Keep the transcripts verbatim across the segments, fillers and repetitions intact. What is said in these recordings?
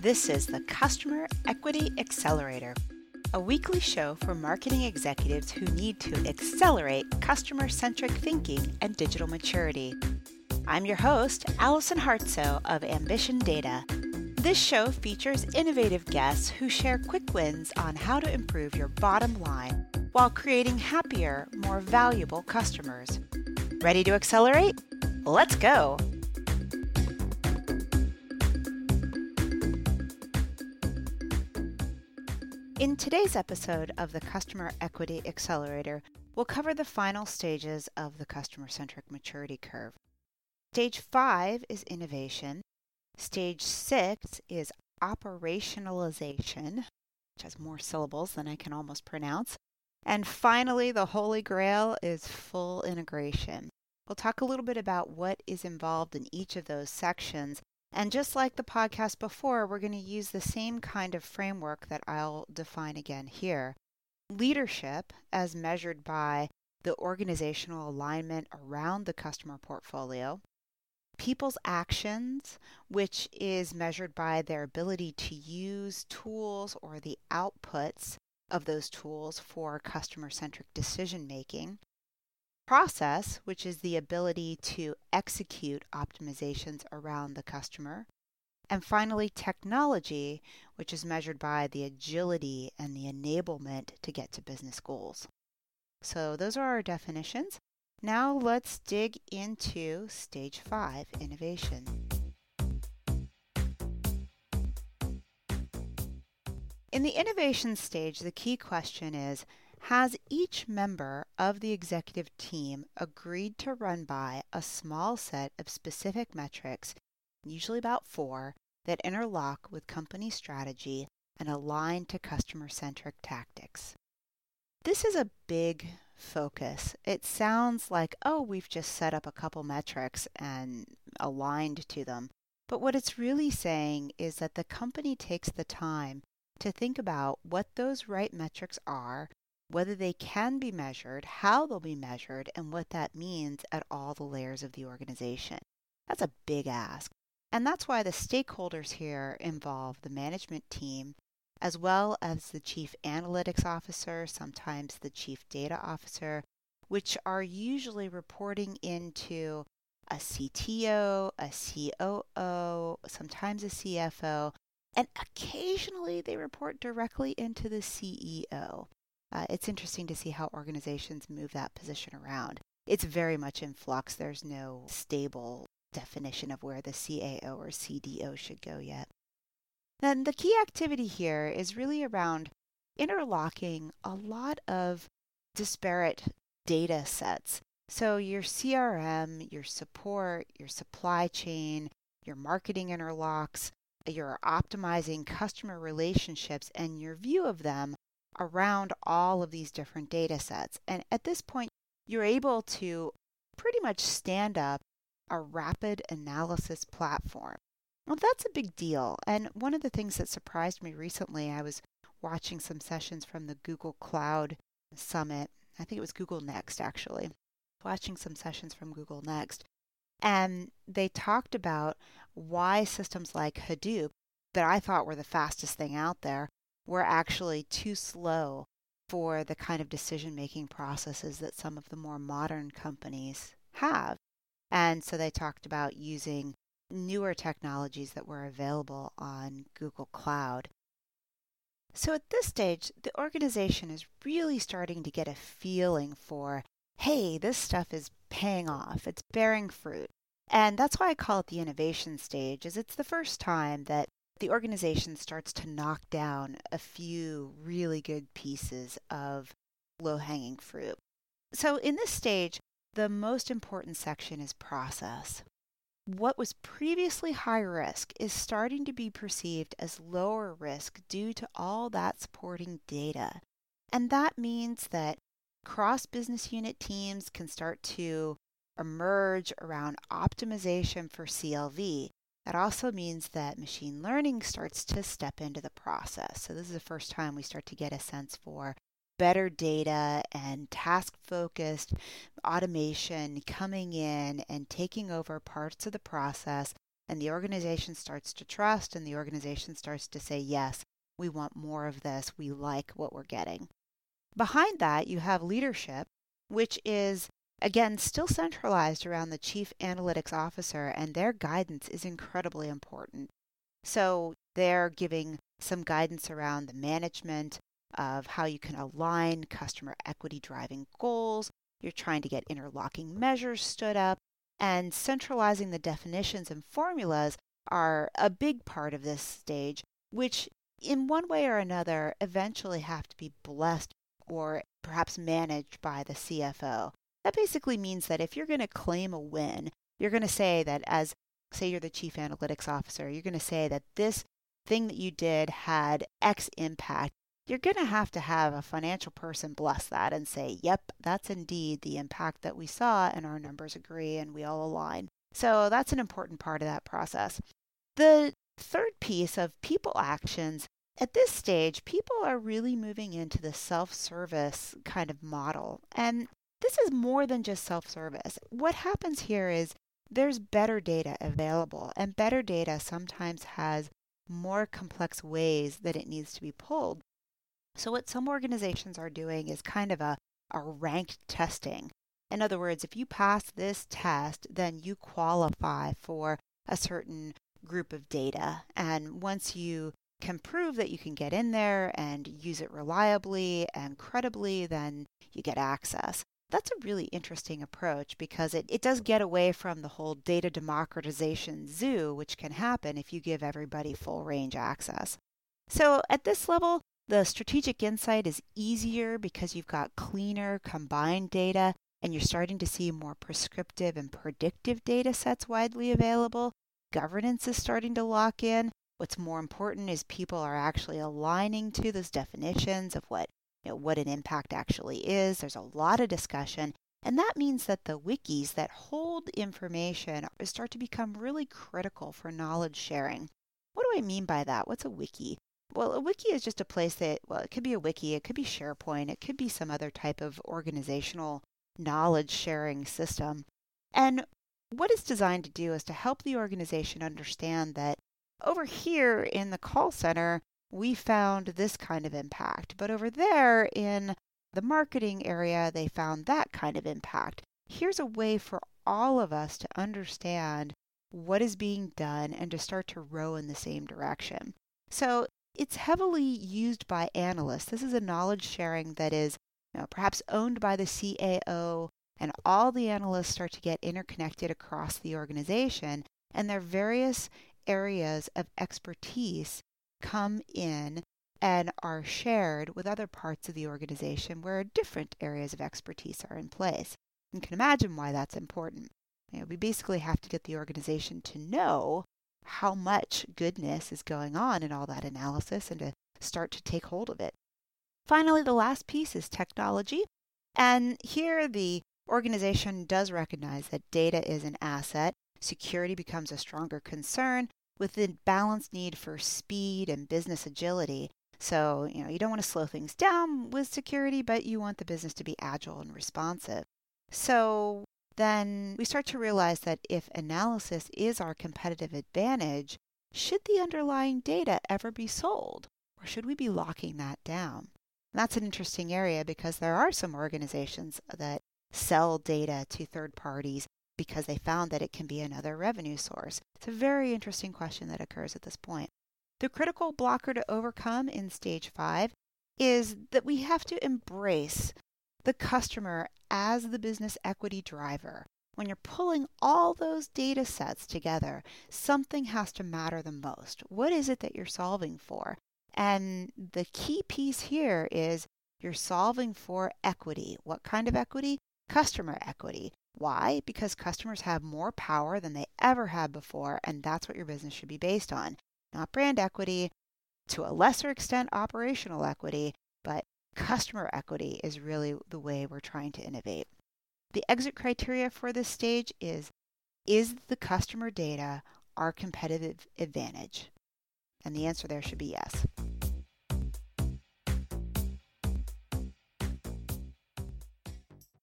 This is the Customer Equity Accelerator, a weekly show for marketing executives who need to accelerate customer-centric thinking and digital maturity. I'm your host, Allison Hartsoe of Ambition Data. This show features innovative guests who share quick wins on how to improve your bottom line while creating happier, more valuable customers. Ready to accelerate? Let's go! In today's episode of the Customer Equity Accelerator, we'll cover the final stages of the customer-centric maturity curve. Stage five is innovation. Stage six is operationalization, which has more syllables than I can almost pronounce. And finally, the holy grail is full integration. We'll talk a little bit about what is involved in each of those sections. And just like the podcast before, we're going to use the same kind of framework that I'll define again here. Leadership, as measured by the organizational alignment around the customer portfolio. People's actions, which is measured by their ability to use tools or the outputs of those tools for customer-centric decision-making. Process, which is the ability to execute optimizations around the customer. And finally, technology, which is measured by the agility and the enablement to get to business goals. So those are our definitions. Now let's dig into Stage five, Innovation. In the innovation stage, the key question is, has each member of the executive team agreed to run by a small set of specific metrics, usually about four, that interlock with company strategy and align to customer-centric tactics? This is a big focus. It sounds like, oh, we've just set up a couple metrics and aligned to them. But what it's really saying is that the company takes the time to think about what those right metrics are, whether they can be measured, how they'll be measured, and what that means at all the layers of the organization. That's a big ask. And that's why the stakeholders here involve the management team, as well as the chief analytics officer, sometimes the chief data officer, which are usually reporting into a C T O, a C O O, sometimes a C F O, and occasionally they report directly into the C E O. Uh, it's interesting to see how organizations move that position around. It's very much in flux. There's no stable definition of where the C A O or C D O should go yet. Then the key activity here is really around interlocking a lot of disparate data sets. So your C R M, your support, your supply chain, your marketing interlocks, you're optimizing customer relationships and your view of them around all of these different data sets. And at this point, you're able to pretty much stand up a rapid analysis platform. Well, that's a big deal. And one of the things that surprised me recently, I was watching some sessions from the Google Cloud Summit. I think it was Google Next, actually. Watching some sessions from Google Next. And they talked about why systems like Hadoop, that I thought were the fastest thing out there, were actually too slow for the kind of decision-making processes that some of the more modern companies have. And so they talked about using newer technologies that were available on Google Cloud. So at this stage, the organization is really starting to get a feeling for, hey, this stuff is paying off, it's bearing fruit. And that's why I call it the innovation stage, is it's the first time that the organization starts to knock down a few really good pieces of low-hanging fruit. So in this stage, the most important section is process. what was previously high risk is starting to be perceived as lower risk due to all that supporting data. And that means that cross-business unit teams can start to emerge around optimization for C L V. That also means that machine learning starts to step into the process. So this is the first time we start to get a sense for better data and task-focused automation coming in and taking over parts of the process. And the organization starts to trust, and the organization starts to say, yes, we want more of this. We like what we're getting. Behind that, you have leadership, which is, again, still centralized around the chief analytics officer, and their guidance is incredibly important. So they're giving some guidance around the management of how you can align customer equity driving goals. You're trying to get interlocking measures stood up, and centralizing the definitions and formulas are a big part of this stage, which in one way or another eventually have to be blessed or perhaps managed by the C F O. That basically means that if you're going to claim a win, you're going to say that as, say you're the chief analytics officer, you're going to say that this thing that you did had X impact. You're going to have to have a financial person bless that and say, yep, that's indeed the impact that we saw, and our numbers agree and we all align. So that's an important part of that process. The third piece of people actions, at this stage, people are really moving into the self-service kind of model. And this is more than just self-service. What happens here is there's better data available, and better data sometimes has more complex ways that it needs to be pulled. So what some organizations are doing is kind of a, a ranked testing. In other words, if you pass this test, then you qualify for a certain group of data. And once you can prove that you can get in there and use it reliably and credibly, then you get access. That's a really interesting approach because it, it does get away from the whole data democratization zoo, which can happen if you give everybody full range access. So at this level, the strategic insight is easier because you've got cleaner combined data, and you're starting to see more prescriptive and predictive data sets widely available. Governance is starting to lock in. What's more important is people are actually aligning to those definitions of what, you know, what an impact actually is. There's a lot of discussion, and that means that the wikis that hold information start to become really critical for knowledge sharing. What do I mean by that? What's a wiki? Well, a wiki is just a place that, well, it could be a wiki, it could be SharePoint, it could be some other type of organizational knowledge sharing system. And what it's designed to do is to help the organization understand that over here in the call center, we found this kind of impact, but over there in the marketing area, they found that kind of impact. Here's a way for all of us to understand what is being done and to start to row in the same direction. So it's heavily used by analysts. This is a knowledge sharing that is, you know, perhaps owned by the C A O, and all the analysts start to get interconnected across the organization, and their various areas of expertise come in and are shared with other parts of the organization where different areas of expertise are in place. You can imagine why that's important. You know, we basically have to get the organization to know how much goodness is going on in all that analysis and to start to take hold of it. Finally, the last piece is technology. And here the organization does recognize that data is an asset. Security becomes a stronger concern with the balanced need for speed and business agility. So, you know, you don't want to slow things down with security, but you want the business to be agile and responsive. So then we start to realize that if analysis is our competitive advantage, should the underlying data ever be sold, or should we be locking that down? And that's an interesting area because there are some organizations that sell data to third parties because they found that it can be another revenue source. It's a very interesting question that occurs at this point. The critical blocker to overcome in stage five is that we have to embrace the customer as the business equity driver. When you're pulling all those data sets together, something has to matter the most. What is it that you're solving for? And the key piece here is you're solving for equity. What kind of equity? Customer equity. Why? Because customers have more power than they ever had before, and that's what your business should be based on. Not brand equity, to a lesser extent operational equity, but customer equity is really the way we're trying to innovate. The exit criteria for this stage is, is the customer data our competitive advantage? And the answer there should be yes.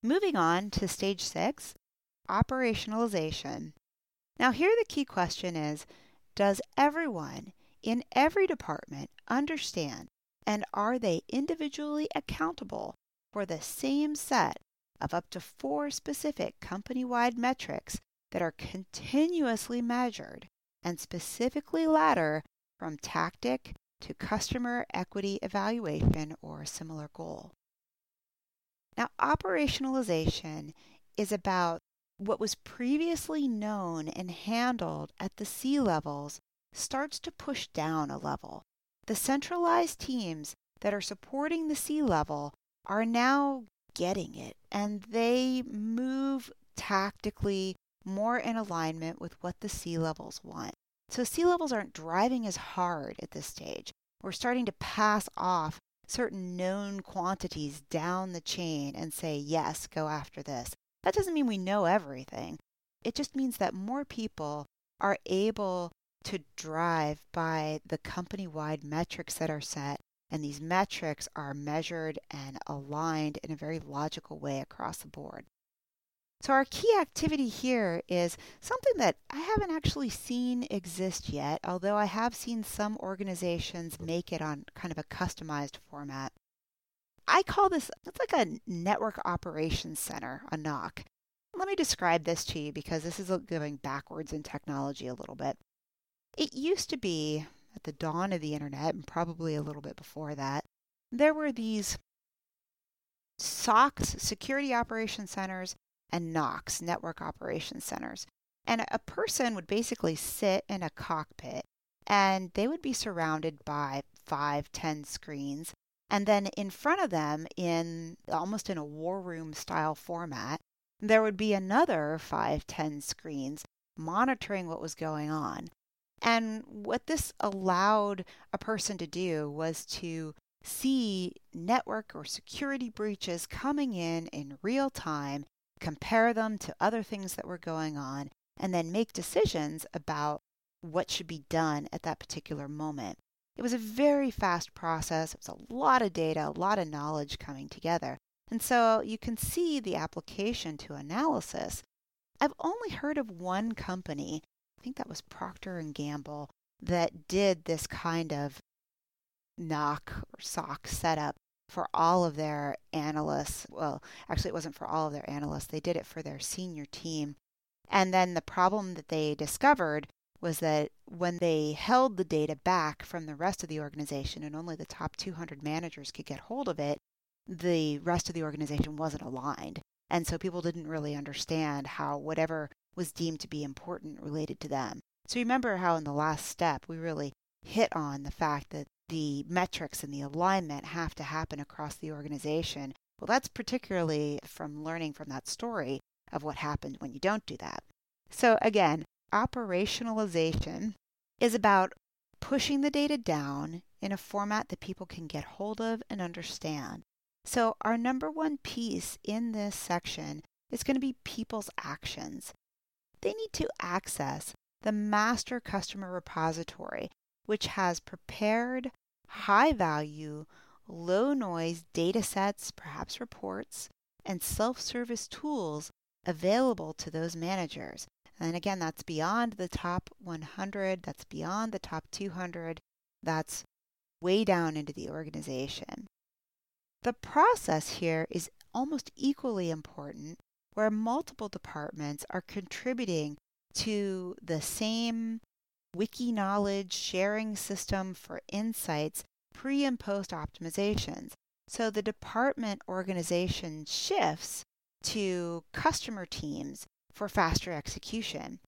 Moving on to stage six, operationalization. Now here the key question is, does everyone in every department understand, and are they individually accountable for the same set of up to four specific company-wide metrics that are continuously measured and specifically ladder from tactic to customer equity evaluation or similar goal? Now, operationalization is about what was previously known and handled at the C levels starts to push down a level. The centralized teams that are supporting the C level are now getting it, and they move tactically more in alignment with what the C levels want. So C levels aren't driving as hard at this stage. We're starting to pass off certain known quantities down the chain and say, yes, go after this. That doesn't mean we know everything. It just means that more people are able to drive by the company-wide metrics that are set, and these metrics are measured and aligned in a very logical way across the board. So our key activity here is something that I haven't actually seen exist yet, although I have seen some organizations make it on kind of a customized format. I call this, it's like a network operations center, a N O C. Let me describe this to you because this is going backwards in technology a little bit. It used to be, at the dawn of the internet, and probably a little bit before that, there were these S O Cs, security operations centers, and N O Cs, network operations centers. And a person would basically sit in a cockpit, and they would be surrounded by five, ten screens. And then in front of them, in almost in a war room style format, there would be another five, ten screens monitoring what was going on. And what this allowed a person to do was to see network or security breaches coming in in real time, compare them to other things that were going on, and then make decisions about what should be done at that particular moment. It was a very fast process. It was a lot of data, a lot of knowledge coming together. And so you can see the application to analysis. I've only heard of one company, I think that was Procter and Gamble, that did this kind of N O C or S O C setup for all of their analysts. Well, actually, it wasn't for all of their analysts. They did it for their senior team. And then the problem that they discovered was that when they held the data back from the rest of the organization and only the top two hundred managers could get hold of it, the rest of the organization wasn't aligned. And so people didn't really understand how whatever was deemed to be important related to them. So remember how in the last step we really hit on the fact that the metrics and the alignment have to happen across the organization. Well, that's particularly from learning from that story of what happened when you don't do that. So again, operationalization is about pushing the data down in a format that people can get hold of and understand. So our number one piece in this section is going to be people's actions. They need to access the master customer repository, which has prepared, high-value, low-noise data sets, perhaps reports, and self-service tools available to those managers. And again, that's beyond the top one hundred, that's beyond the top two hundred, that's way down into the organization. The process here is almost equally important, where multiple departments are contributing to the same wiki knowledge sharing system for insights pre and post optimizations. So the department organization shifts to customer teams for faster execution.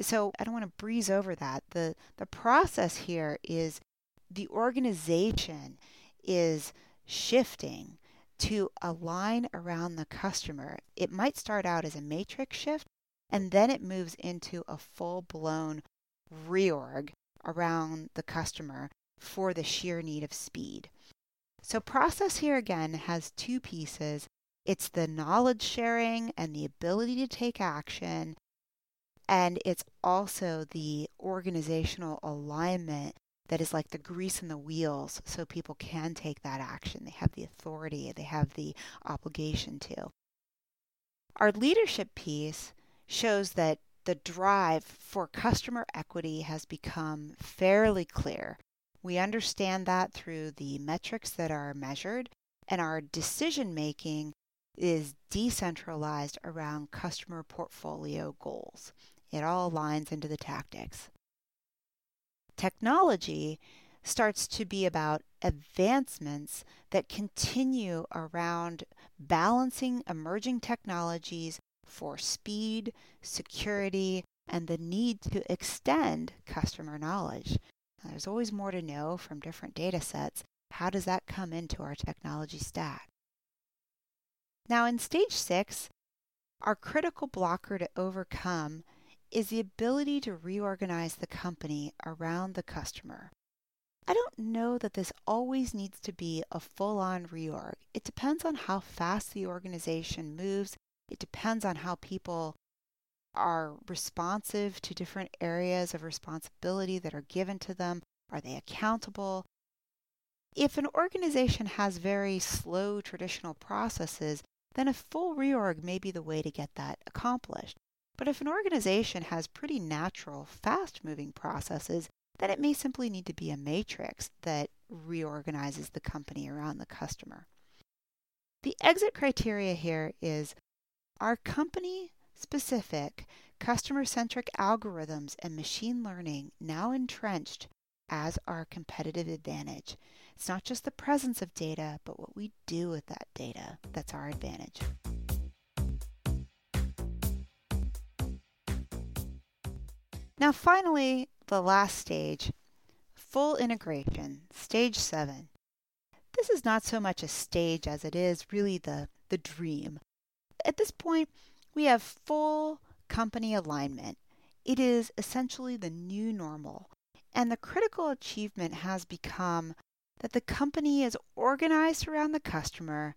So I don't want to breeze over that. The, the process here is the organization is shifting to align around the customer. It might start out as a matrix shift, and then it moves into a full-blown reorg around the customer for the sheer need of speed. So process here again has two pieces. It's the knowledge sharing and the ability to take action, and it's also the organizational alignment that is like the grease in the wheels so people can take that action. They have the authority, they have the obligation to. Our leadership piece shows that the drive for customer equity has become fairly clear. We understand that through the metrics that are measured, and our decision-making is decentralized around customer portfolio goals. It all aligns into the tactics. Technology starts to be about advancements that continue around balancing emerging technologies for speed, security, and the need to extend customer knowledge. Now, there's always more to know from different data sets. How does that come into our technology stack? Now, in stage six, our critical blocker to overcome is the ability to reorganize the company around the customer. I don't know that this always needs to be a full-on reorg. It depends on how fast the organization moves. It depends on how people are responsive to different areas of responsibility that are given to them. Are they accountable? If an organization has very slow traditional processes, then a full reorg may be the way to get that accomplished. But if an organization has pretty natural, fast-moving processes, then it may simply need to be a matrix that reorganizes the company around the customer. The exit criteria here is our company-specific, customer-centric algorithms and machine learning now entrenched as our competitive advantage. It's not just the presence of data, but what we do with that data that's our advantage. Now finally, the last stage, full integration, stage seven. This is not so much a stage as it is really the, the dream. At this point, we have full company alignment. It is essentially the new normal. And the critical achievement has become that the company is organized around the customer.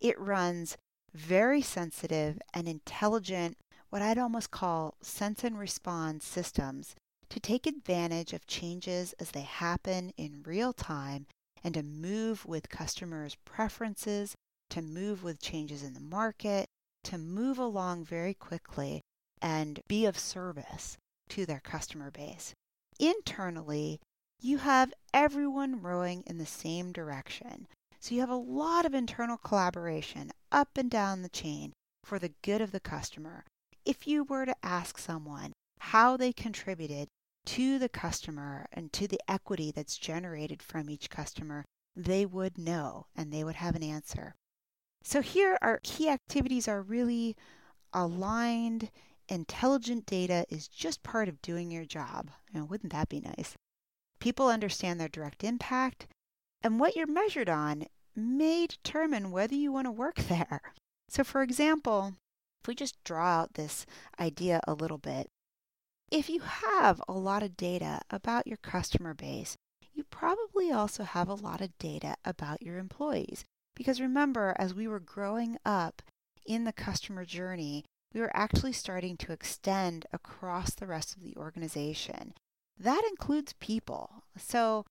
It runs very sensitive and intelligent, what I'd almost call sense and respond systems to take advantage of changes as they happen in real time and to move with customers' preferences, to move with changes in the market, to move along very quickly and be of service to their customer base. Internally, you have everyone rowing in the same direction. So you have a lot of internal collaboration up and down the chain for the good of the customer. If you were to ask someone how they contributed to the customer and to the equity that's generated from each customer, they would know and they would have an answer. So here our key activities are really aligned. Intelligent data is just part of doing your job. And wouldn't that be nice? People understand their direct impact, and what you're measured on may determine whether you want to work there. So for example, if we just draw out this idea a little bit, if you have a lot of data about your customer base, you probably also have a lot of data about your employees. Because remember, as we were growing up in the customer journey, we were actually starting to extend across the rest of the organization. That includes people. So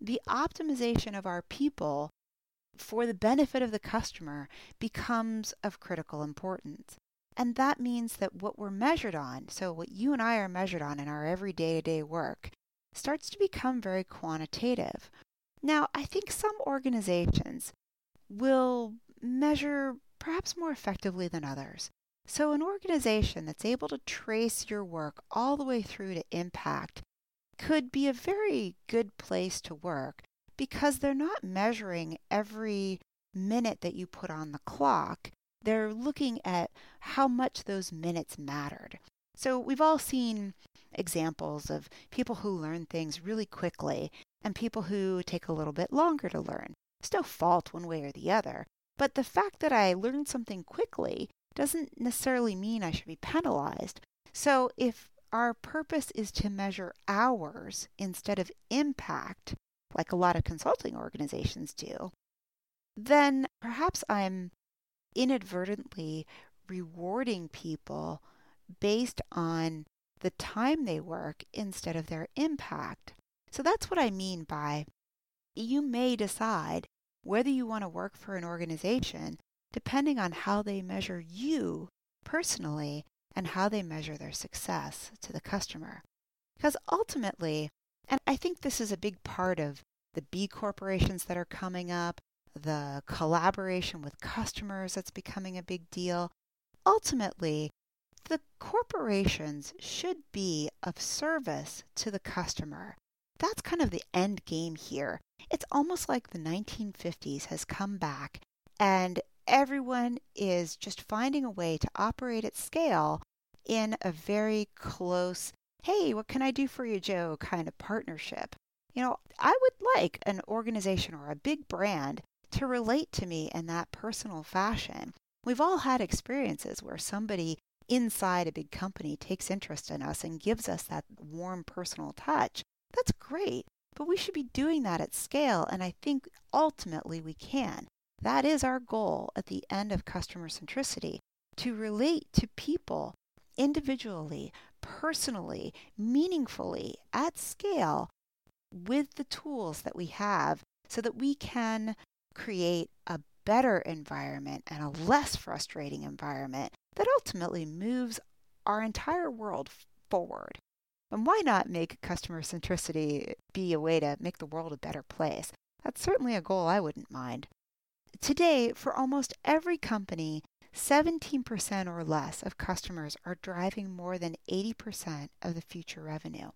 the optimization of our people for the benefit of the customer becomes of critical importance. And that means that what we're measured on, so what you and I are measured on in our every day-to-day work, starts to become very quantitative. Now, I think some organizations will measure perhaps more effectively than others. So an organization that's able to trace your work all the way through to impact could be a very good place to work because they're not measuring every minute that you put on the clock. They're looking at how much those minutes mattered. So we've all seen examples of people who learn things really quickly and people who take a little bit longer to learn. It's no fault one way or the other. But the fact that I learned something quickly doesn't necessarily mean I should be penalized. So if our purpose is to measure hours instead of impact, like a lot of consulting organizations do, then perhaps I'm inadvertently rewarding people based on the time they work instead of their impact. So that's what I mean by you may decide whether you want to work for an organization depending on how they measure you personally and how they measure their success to the customer. Because ultimately, and I think this is a big part of the B corporations that are coming up, the collaboration with customers that's becoming a big deal, ultimately, the corporations should be of service to the customer. That's kind of the end game here. It's almost like the nineteen fifties has come back and everyone is just finding a way to operate at scale in a very close, hey, what can I do for you, Joe, kind of partnership. You know, I would like an organization or a big brand to relate to me in that personal fashion. We've all had experiences where somebody inside a big company takes interest in us and gives us that warm personal touch. That's great, but we should be doing that at scale, and I think ultimately we can. That is our goal at the end of customer centricity, to relate to people individually, personally, meaningfully, at scale, with the tools that we have so that we can create a better environment and a less frustrating environment that ultimately moves our entire world forward. And why not make customer centricity be a way to make the world a better place? That's certainly a goal I wouldn't mind. Today, for almost every company, seventeen percent or less of customers are driving more than eighty percent of the future revenue.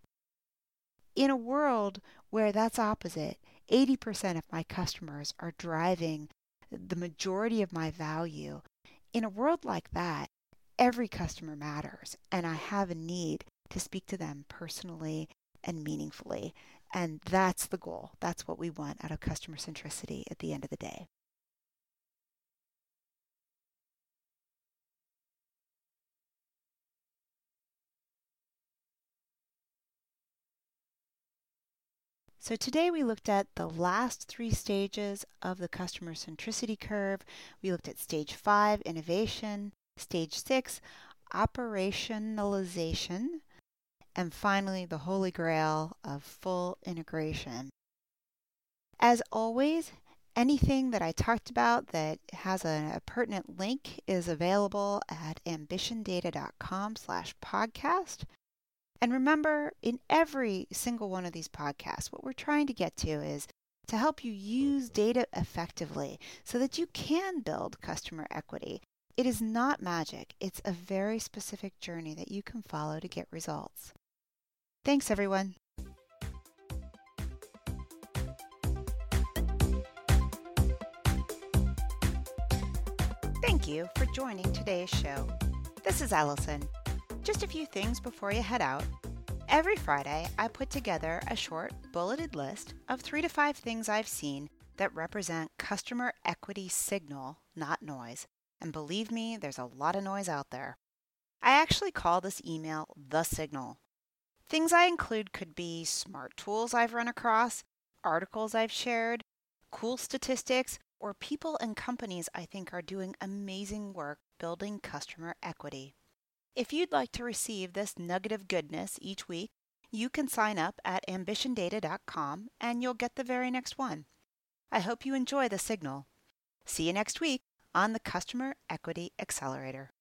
In a world where that's opposite, eighty percent of my customers are driving the majority of my value. In a world like that, every customer matters, and I have a need to speak to them personally and meaningfully. And that's the goal. That's what we want out of customer centricity at the end of the day. So today we looked at the last three stages of the customer centricity curve. We looked at stage five, innovation, stage six, operationalization, and finally, the holy grail of full integration. As always, anything that I talked about that has a, a pertinent link is available at ambitiondata.com slash podcast. And remember, in every single one of these podcasts, what we're trying to get to is to help you use data effectively so that you can build customer equity. It is not magic. It's a very specific journey that you can follow to get results. Thanks, everyone. Thank you for joining today's show. This is Allison. Just a few things before you head out. Every Friday, I put together a short bulleted list of three to five things I've seen that represent customer equity signal, not noise. And believe me, there's a lot of noise out there. I actually call this email the signal. Things I include could be smart tools I've run across, articles I've shared, cool statistics, or people and companies I think are doing amazing work building customer equity. If you'd like to receive this nugget of goodness each week, you can sign up at ambition data dot com and you'll get the very next one. I hope you enjoy the signal. See you next week on the Customer Equity Accelerator.